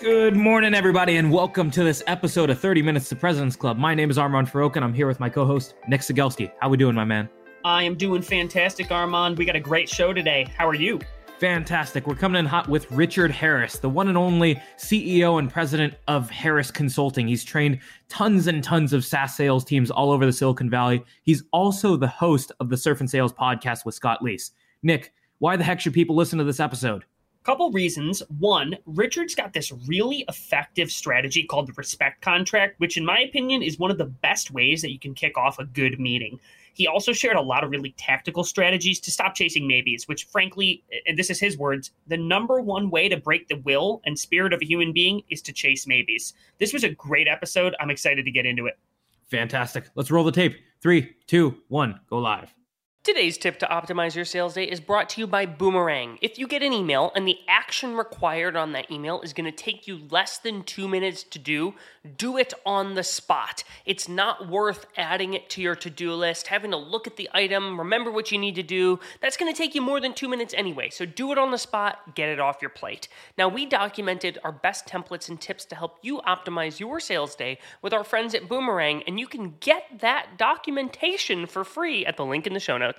Good morning, everybody, and welcome to this episode of 30 Minutes to President's Club. My name is Armand Farrokh, and I'm here with my co-host, Nick Sigelski. How we doing, my man? I am doing fantastic, Armand. We got a great show today. How are you? Fantastic. We're coming in hot with Richard Harris, the one and only CEO and president of Harris Consulting. He's trained tons and tons of SaaS sales teams all over the Silicon Valley. He's also the host of the Surf and Sales Podcast with Scott Leese. Nick, why the heck should people listen to this episode? Couple reasons. One, Richard's got this really effective strategy called the Respect Contract, which in my opinion is one of the best ways that you can kick off a good meeting. He also shared a lot of really tactical strategies to stop chasing maybes, which frankly, and this is his words, the number one way to break the will and spirit of a human being is to chase maybes. This was a great episode. I'm excited to get into it. Fantastic. Let's roll the tape. 3, 2, 1, go live. Today's tip to optimize your sales day is brought to you by Boomerang. If you get an email and the action required on that email is going to take you less than 2 minutes to do it on the spot. It's not worth adding it to your to-do list, having to look at the item, remember what you need to do. That's going to take you more than 2 minutes anyway. So do it on the spot, get it off your plate. Now, we documented our best templates and tips to help you optimize your sales day with our friends at Boomerang, and you can get that documentation for free at the link in the show notes.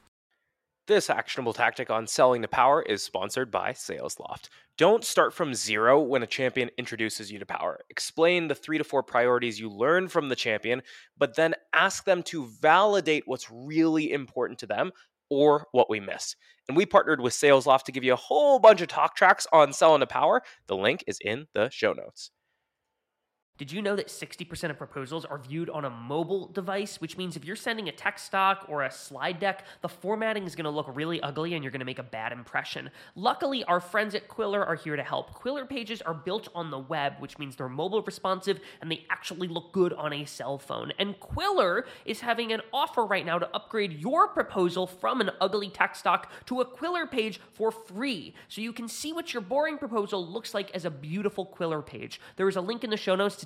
This actionable tactic on selling the power is sponsored by SalesLoft. Don't start from zero when a champion introduces you to power. Explain the 3 to 4 priorities you learn from the champion, but then ask them to validate what's really important to them or what we missed. And we partnered with SalesLoft to give you a whole bunch of talk tracks on selling the power. The link is in the show notes. Did you know that 60% of proposals are viewed on a mobile device, which means if you're sending a text doc or a slide deck, the formatting is going to look really ugly and you're going to make a bad impression. Luckily, our friends at Quiller are here to help. Quiller pages are built on the web, which means they're mobile responsive and they actually look good on a cell phone. And Quiller is having an offer right now to upgrade your proposal from an ugly text doc to a Quiller page for free, so you can see what your boring proposal looks like as a beautiful Quiller page. There is a link in the show notes to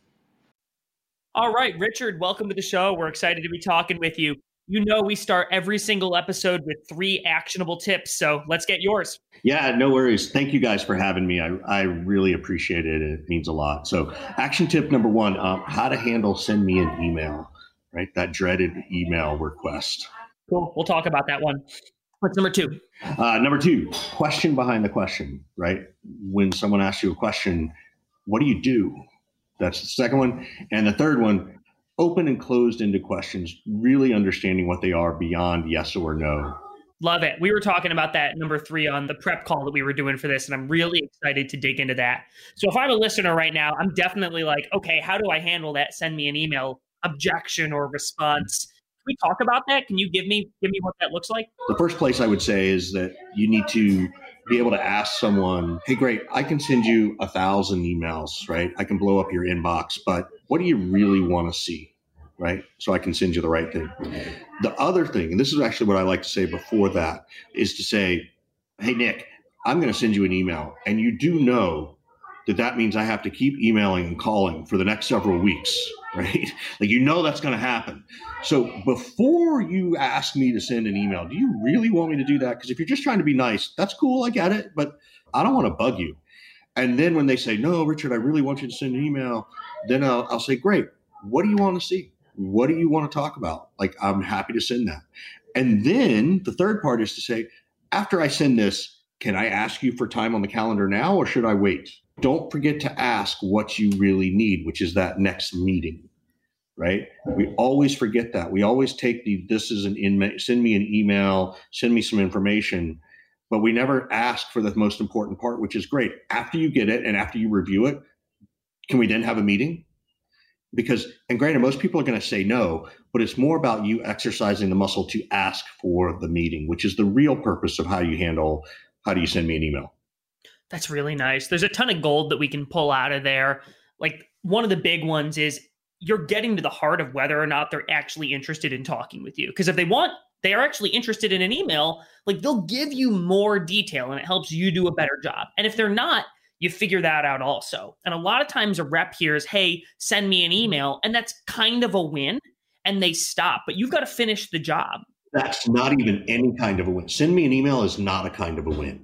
All right, Richard, welcome to the show. We're excited to be talking with you. You know we start every single episode with 3 actionable tips, so let's get yours. Yeah, no worries. Thank you guys for having me. I really appreciate it. It means a lot. So action tip number 1, how to handle send me an email, right? That dreaded email request. Cool. We'll talk about that one. What's number 2? Number 2, question behind the question, right? When someone asks you a question, what do you do? That's the second one. And the third one, open and closed-ended questions, really understanding what they are beyond yes or no. Love it. We were talking about that number 3 on the prep call that we were doing for this, and I'm really excited to dig into that. So if I'm a listener right now, I'm definitely like, okay, how do I handle that send me an email objection or response? Can we talk about that? Can you give me what that looks like? The first place I would say is that you need to be able to ask someone, hey, great, I can send you 1,000 emails, right? I can blow up your inbox, but what do you really want to see, right? So I can send you the right thing. The other thing, and this is actually what I like to say before that, is to say, hey, Nick, I'm going to send you an email. And you do know that that means I have to keep emailing and calling for the next several weeks, right? Like, you know that's going to happen. So before you ask me to send an email, do you really want me to do that? Because if you're just trying to be nice, that's cool, I get it, but I don't want to bug you. And then when they say, no, Richard, I really want you to send an email, then I'll say, great, what do you want to see? What do you want to talk about? Like, I'm happy to send that. And then the third part is to say, after I send this, can I ask you for time on the calendar now, or should I wait? Don't forget to ask what you really need, which is that next meeting. right? We always forget that. We always take the, this is an inmate, send me an email, send me some information, but we never ask for the most important part, which is great. After you get it and after you review it, can we then have a meeting? Because, and granted, most people are going to say no, but it's more about you exercising the muscle to ask for the meeting, which is the real purpose of how you handle, how do you send me an email? That's really nice. There's a ton of gold that we can pull out of there. Like one of the big ones is you're getting to the heart of whether or not they're actually interested in talking with you. Because if they want, they are actually interested in an email, like they'll give you more detail and it helps you do a better job. And if they're not, you figure that out also. And a lot of times a rep hears, hey, send me an email. And that's kind of a win and they stop, but you've got to finish the job. That's not even any kind of a win. Send me an email is not a kind of a win,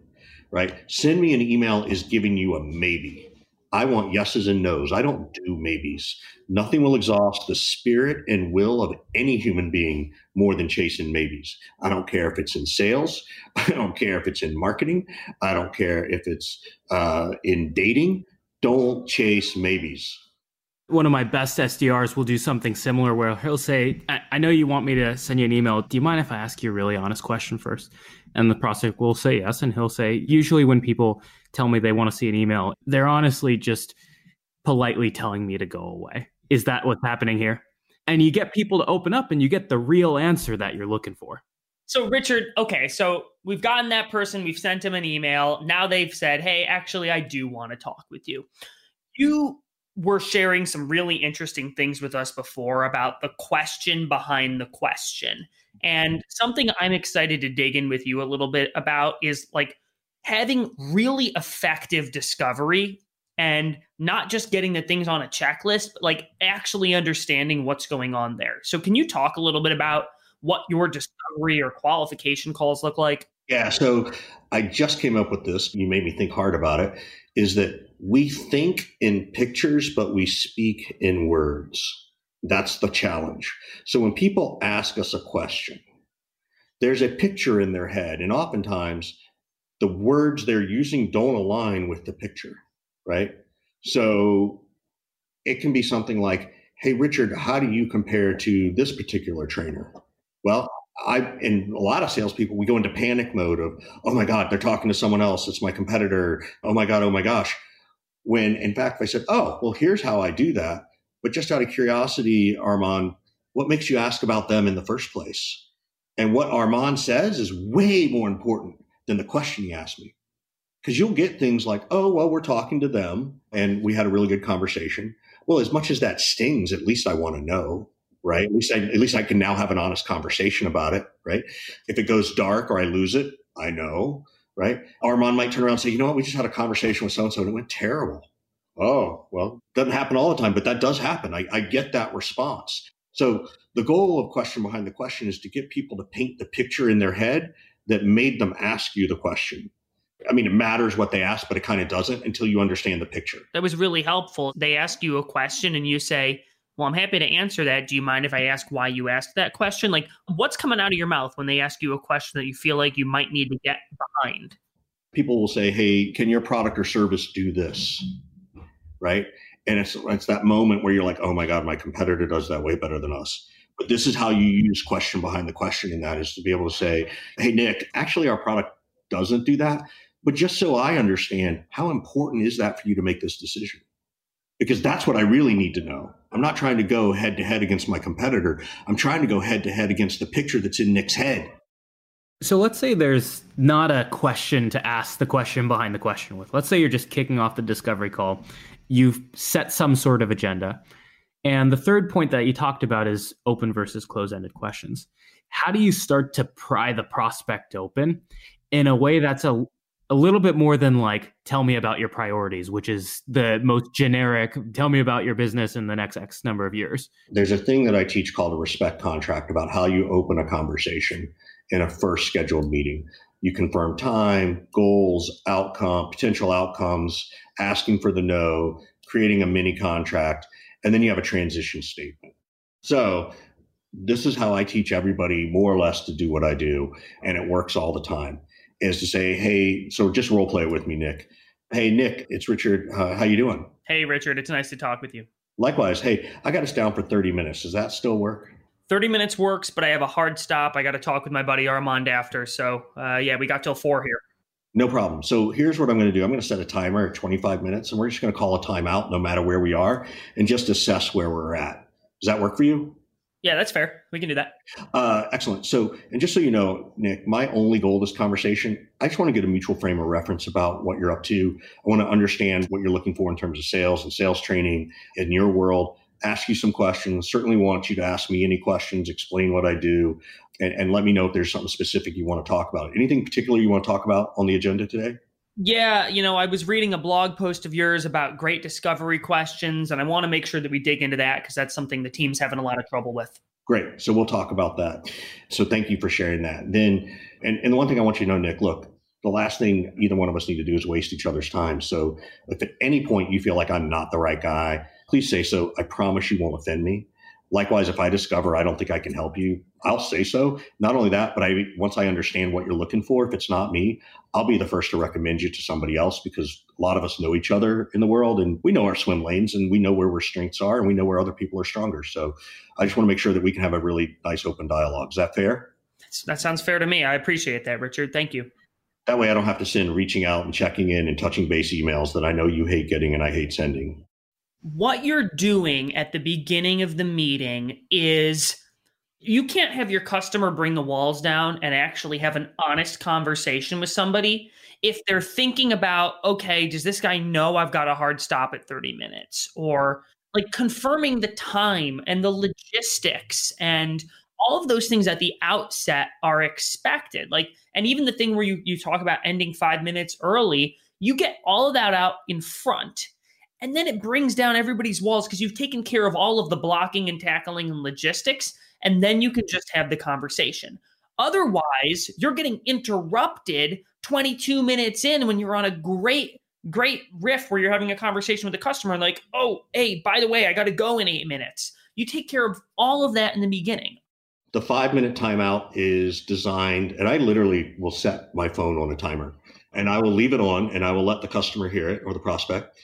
right? Send me an email is giving you a maybe. I want yeses and nos. I don't do maybes. Nothing will exhaust the spirit and will of any human being more than chasing maybes. I don't care if it's in sales. I don't care if it's in marketing. I don't care if it's in dating. Don't chase maybes. One of my best SDRs will do something similar where he'll say, I know you want me to send you an email. Do you mind if I ask you a really honest question first? And the prospect will say yes. And he'll say, usually when people tell me they want to see an email, they're honestly just politely telling me to go away. Is that what's happening here? And you get people to open up and you get the real answer that you're looking for. So Richard, okay, so we've gotten that person, we've sent him an email. Now they've said, hey, actually, I do want to talk with you. You were sharing some really interesting things with us before about the question behind the question. And something I'm excited to dig in with you a little bit about is like having really effective discovery and not just getting the things on a checklist, but like actually understanding what's going on there. So can you talk a little bit about what your discovery or qualification calls look like? Yeah, so I just came up with this. You made me think hard about it, is that we think in pictures, but we speak in words. That's the challenge. So when people ask us a question, there's a picture in their head. And oftentimes the words they're using don't align with the picture, right? So it can be something like, hey, Richard, how do you compare to this particular trainer? Well, and a lot of salespeople, we go into panic mode of, oh my God, they're talking to someone else. It's my competitor. Oh my God, oh my gosh. When in fact, if I said, oh, well, here's how I do that. But just out of curiosity, Armand, what makes you ask about them in the first place? And what Armand says is way more important than the question he asked me. Because you'll get things like, oh, well, we're talking to them and we had a really good conversation. Well, as much as that stings, at least I want to know, right? At least I can now have an honest conversation about it, right? If it goes dark or I lose it, I know, right? Armand might turn around and say, you know what? We just had a conversation with so-and-so and it went terrible. Oh, well, doesn't happen all the time, but that does happen. I get that response. So the goal of question behind the question is to get people to paint the picture in their head that made them ask you the question. I mean, it matters what they ask, but it kind of doesn't until you understand the picture. That was really helpful. They ask you a question and you say, well, I'm happy to answer that. Do you mind if I ask why you asked that question? Like, what's coming out of your mouth when they ask you a question that you feel like you might need to get behind? People will say, hey, can your product or service do this? Right? And it's that moment where you're like, oh my God, my competitor does that way better than us. But this is how you use question behind the question, and that is to be able to say, hey, Nick, actually our product doesn't do that. But just so I understand, how important is that for you to make this decision? Because that's what I really need to know. I'm not trying to go head to head against my competitor. I'm trying to head against the picture that's in Nick's head. So let's say there's not a question to ask the question behind the question with. Let's say you're just kicking off the discovery call. You've set some sort of agenda. And the third point that you talked about is open versus close-ended questions. How do you start to pry the prospect open in a way that's a little bit more than like, tell me about your priorities, which is the most generic, tell me about your business in the next X number of years? There's a thing that I teach called a respect contract about how you open a conversation in a first scheduled meeting. You confirm time, goals, outcome, potential outcomes, asking for the no, creating a mini contract, and then you have a transition statement. So this is how I teach everybody more or less to do what I do, and it works all the time, is to say, hey, so just role play with me, Nick. Hey, Nick, it's Richard. How you doing? Hey, Richard, it's nice to talk with you. Likewise, hey, I got us down for 30 minutes. Does that still work? 30 minutes works, but I have a hard stop. I got to talk with my buddy Armand after. So yeah, we got till 4 here. No problem. So here's what I'm going to do. I'm going to set a timer at 25 minutes, and we're just going to call a timeout no matter where we are and just assess where we're at. Does that work for you? Yeah, that's fair. We can do that. Excellent. So, and just so you know, Nick, my only goal of this conversation, I just want to get a mutual frame of reference about what you're up to. I want to understand what you're looking for in terms of sales and sales training in your world, ask you some questions, certainly want you to ask me any questions, explain what I do, and let me know if there's something specific you want to talk about. Anything particular you want to talk about on the agenda today? Yeah, you know, I was reading a blog post of yours about great discovery questions, and I want to make sure that we dig into that because that's something the team's having a lot of trouble with. Great. So we'll talk about that. So thank you for sharing that. Then, and the one thing I want you to know, Nick, look, the last thing either one of us need to do is waste each other's time. So if at any point you feel like I'm not the right guy, please say so. I promise you won't offend me. Likewise, if I discover I don't think I can help you, I'll say so. Not only that, but once I understand what you're looking for, if it's not me, I'll be the first to recommend you to somebody else, because a lot of us know each other in the world and we know our swim lanes and we know where our strengths are and we know where other people are stronger. So I just want to make sure that we can have a really nice open dialogue. Is that fair? That sounds fair to me. I appreciate that, Richard. Thank you. That way I don't have to send reaching out and checking in and touching base emails that I know you hate getting and I hate sending. What you're doing at the beginning of the meeting is you can't have your customer bring the walls down and actually have an honest conversation with somebody if they're thinking about, okay, does this guy know I've got a hard stop at 30 minutes? Or like confirming the time and the logistics and all of those things at the outset are expected. Like, and even the thing where you talk about ending 5 minutes early, you get all of that out in front. And then it brings down everybody's walls because you've taken care of all of the blocking and tackling and logistics, and then you can just have the conversation. Otherwise, you're getting interrupted 22 minutes in when you're on a great, great riff where you're having a conversation with the customer and like, oh, hey, by the way, I got to go in 8 minutes. You take care of all of that in the beginning. The 5-minute timeout is designed, and I literally will set my phone on a timer, and I will leave it on, and I will let the customer hear it or the prospect.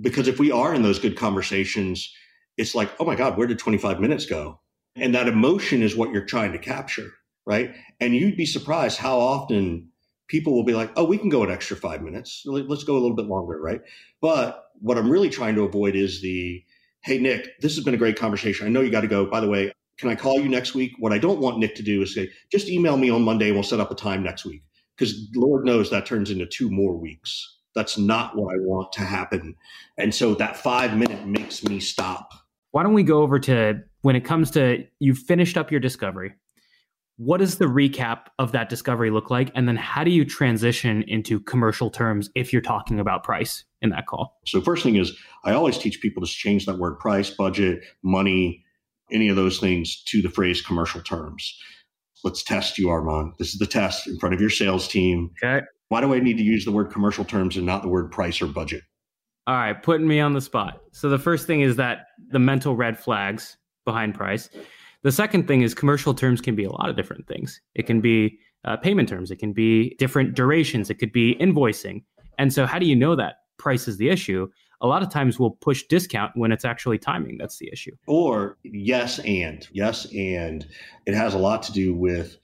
Because if we are in those good conversations, it's like, oh my God, where did 25 minutes go? And that emotion is what you're trying to capture, right? And you'd be surprised how often people will be like, oh, we can go an extra 5 minutes. Let's go a little bit longer, right? But what I'm really trying to avoid is the, hey, Nick, this has been a great conversation. I know you got to go. By the way, can I call you next week? What I don't want Nick to do is say, just email me on Monday and we'll set up a time next week. Because Lord knows that turns into 2 more weeks. That's not what I want to happen. And so that 5 minute makes me stop. Why don't we go over to when it comes to you've finished up your discovery. What does the recap of that discovery look like? And then how do you transition into commercial terms if you're talking about price in that call? So first thing is I always teach people to change that word price, budget, money, any of those things to the phrase commercial terms. Let's test you, Armand. This is the test in front of your sales team. Okay. Why do I need to use the word commercial terms and not the word price or budget? All right, putting me on the spot. So the first thing is that the mental red flags behind price. The second thing is commercial terms can be a lot of different things. It can be payment terms. It can be different durations. It could be invoicing. And so how do you know that price is the issue? A lot of times we'll push discount when it's actually timing. That's the issue. Or yes, and it has a lot to do with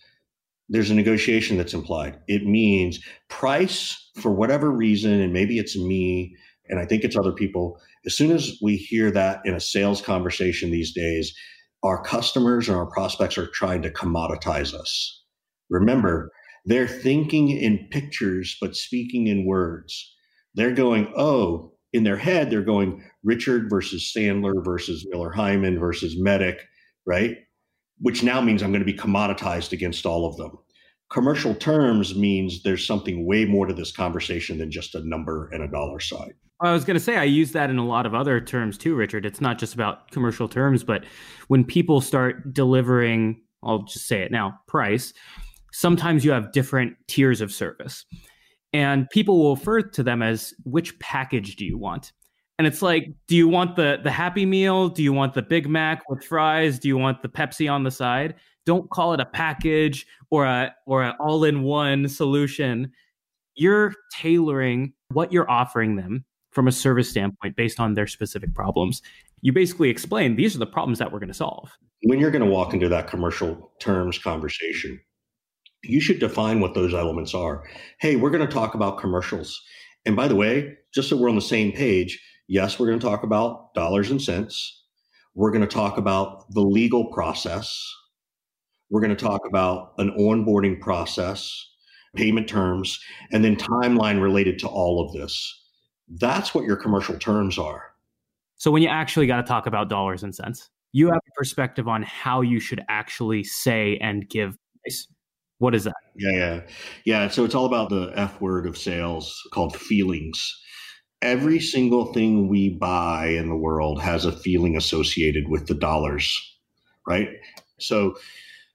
there's a negotiation that's implied. It means price for whatever reason, and maybe it's me, and I think it's other people. As soon as we hear that in a sales conversation these days, our customers and our prospects are trying to commoditize us. Remember, they're thinking in pictures, but speaking in words. They're going, oh, in their head, they're going Richard versus Sandler versus Miller-Hyman versus Medic, right? Which now means I'm going to be commoditized against all of them. Commercial terms means there's something way more to this conversation than just a number and a dollar sign. I was going to say, I use that in a lot of other terms too, Richard. It's not just about commercial terms, but when people start delivering, I'll just say it now, price, sometimes you have different tiers of service. And people will refer to them as, which package do you want? And it's like, do you want the Happy Meal? Do you want the Big Mac with fries? Do you want the Pepsi on the side? Don't call it a package or an all-in-one solution. You're tailoring what you're offering them from a service standpoint based on their specific problems. you basically explain these are the problems that we're going to solve. When you're going to walk into that commercial terms conversation, you should define what those elements are. Hey, we're going to talk about commercials. And by the way, just so we're on the same page, yes, we're going to talk about dollars and cents. We're going to talk about the legal process. We're going to talk about an onboarding process, payment terms, and then timeline related to all of this. That's what your commercial terms are. So when you actually got to talk about dollars and cents, you have a perspective on how you should actually say and give price. What is that? Yeah. So it's all about the F word of sales called feelings. Every single thing we buy in the world has a feeling associated with the dollars, right? So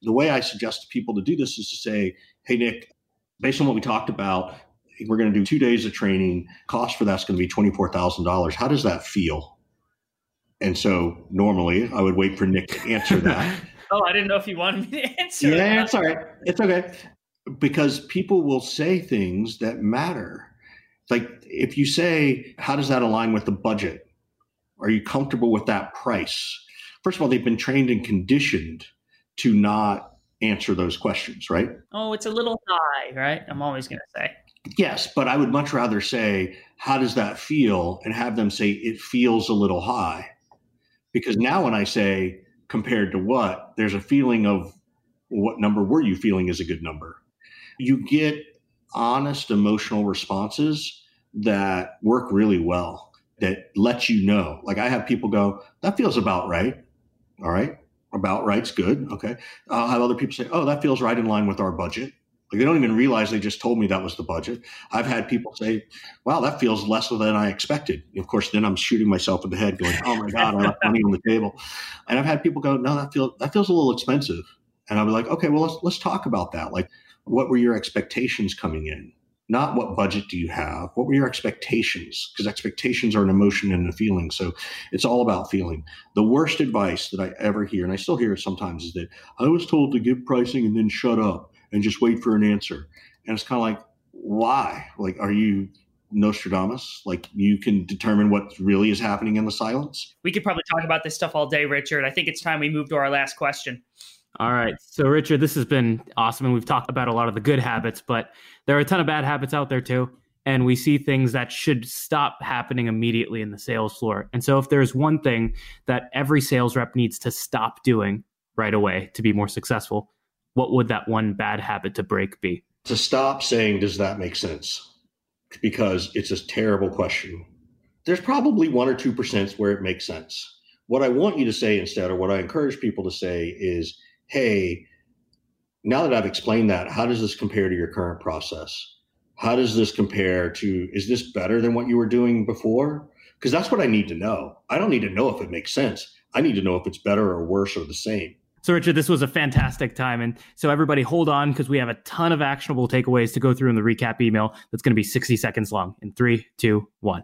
the way I suggest to people to do this is to say, hey, Nick, based on what we talked about, we're going to do 2 days of training. Cost for that's going to be $24,000. How does that feel? And so normally I would wait for Nick to answer that. Oh, I didn't know if you wanted me to answer. Yeah, it's all right. It's okay. Because people will say things that matter. Like if you say, how does that align with the budget? Are you comfortable with that price? First of all, they've been trained and conditioned to not answer those questions, right? Oh, it's a little high, right? I'm always going to say. Yes, but I would much rather say, how does that feel? And have them say, it feels a little high. Because now when I say, compared to what, there's a feeling of what number were you feeling is a good number. You get honest emotional responses that work really well, that let you know. Like I have people go, that feels about right. All right. About right's good. Okay. I'll have other people say, oh, that feels right in line with our budget. Like they don't even realize they just told me that was the budget. I've had people say, wow, that feels less than I expected. And of course, then I'm shooting myself in the head going, oh my God, I left money on the table. And I've had people go, no, that feels a little expensive. And I'll be like, okay, well, let's talk about that. Like, what were your expectations coming in? Not what budget do you have? What were your expectations? Because expectations are an emotion and a feeling. So it's all about feeling. The worst advice that I ever hear, and I still hear it sometimes, is that I was told to give pricing and then shut up and just wait for an answer. And it's kind of like, why? Like, are you Nostradamus? Like, you can determine what really is happening in the silence? We could probably talk about this stuff all day, Richard. I think it's time we move to our last question. All right. So, Richard, this has been awesome. And we've talked about a lot of the good habits, but there are a ton of bad habits out there too. And we see things that should stop happening immediately in the sales floor. And so if there's one thing that every sales rep needs to stop doing right away to be more successful, what would that one bad habit to break be? To stop saying, does that make sense? Because it's a terrible question. There's probably 1 or 2% where it makes sense. What I want you to say instead, or what I encourage people to say is, hey, now that I've explained that, how does this compare to your current process? How does this compare to, is this better than what you were doing before? Because that's what I need to know. I don't need to know if it makes sense. I need to know if it's better or worse or the same. So Richard, this was a fantastic time. And so everybody hold on, because we have a ton of actionable takeaways to go through in the recap email. That's going to be 60 seconds long in 3, 2, 1.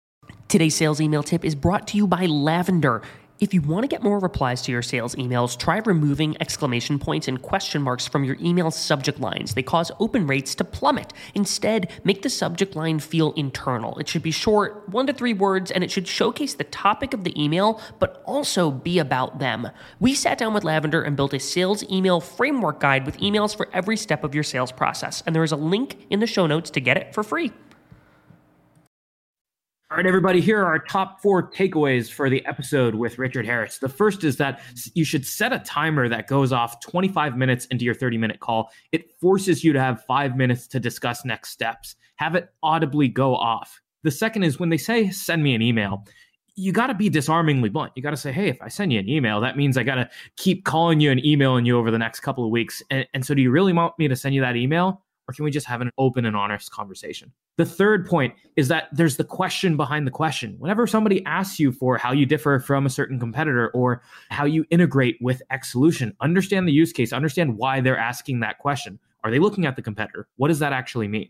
Today's sales email tip is brought to you by Lavender. If you want to get more replies to your sales emails, try removing exclamation points and question marks from your email subject lines. They cause open rates to plummet. Instead, make the subject line feel internal. It should be short, 1 to 3 words, and it should showcase the topic of the email, but also be about them. We sat down with Lavender and built a sales email framework guide with emails for every step of your sales process. And there is a link in the show notes to get it for free. All right, everybody, here are our top four takeaways for the episode with Richard Harris. The first is that you should set a timer that goes off 25 minutes into your 30-minute call. It forces you to have 5 minutes to discuss next steps. Have it audibly go off. The second is when they say, send me an email, you got to be disarmingly blunt. You got to say, hey, if I send you an email, that means I got to keep calling you and emailing you over the next couple of weeks. And so do you really want me to send you that email? Or can we just have an open and honest conversation? The third point is that there's the question behind the question. Whenever somebody asks you for how you differ from a certain competitor or how you integrate with X solution, understand the use case, understand why they're asking that question. Are they looking at the competitor? What does that actually mean?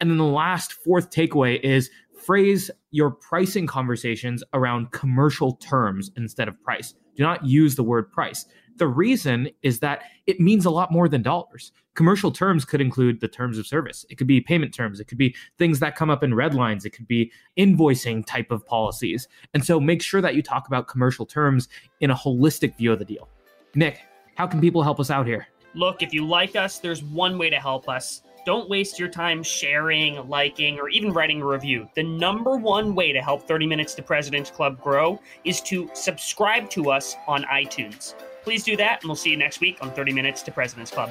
And then the last fourth takeaway is phrase your pricing conversations around commercial terms instead of price. Do not use the word price. The reason is that it means a lot more than dollars. Commercial terms could include the terms of service. It could be payment terms. It could be things that come up in red lines. It could be invoicing type of policies. And so make sure that you talk about commercial terms in a holistic view of the deal. Nick, how can people help us out here? Look, if you like us, there's one way to help us. Don't waste your time sharing, liking, or even writing a review. The number one way to help 30 Minutes to President's Club grow is to subscribe to us on iTunes. Please do that, and we'll see you next week on 30 Minutes to President's Club.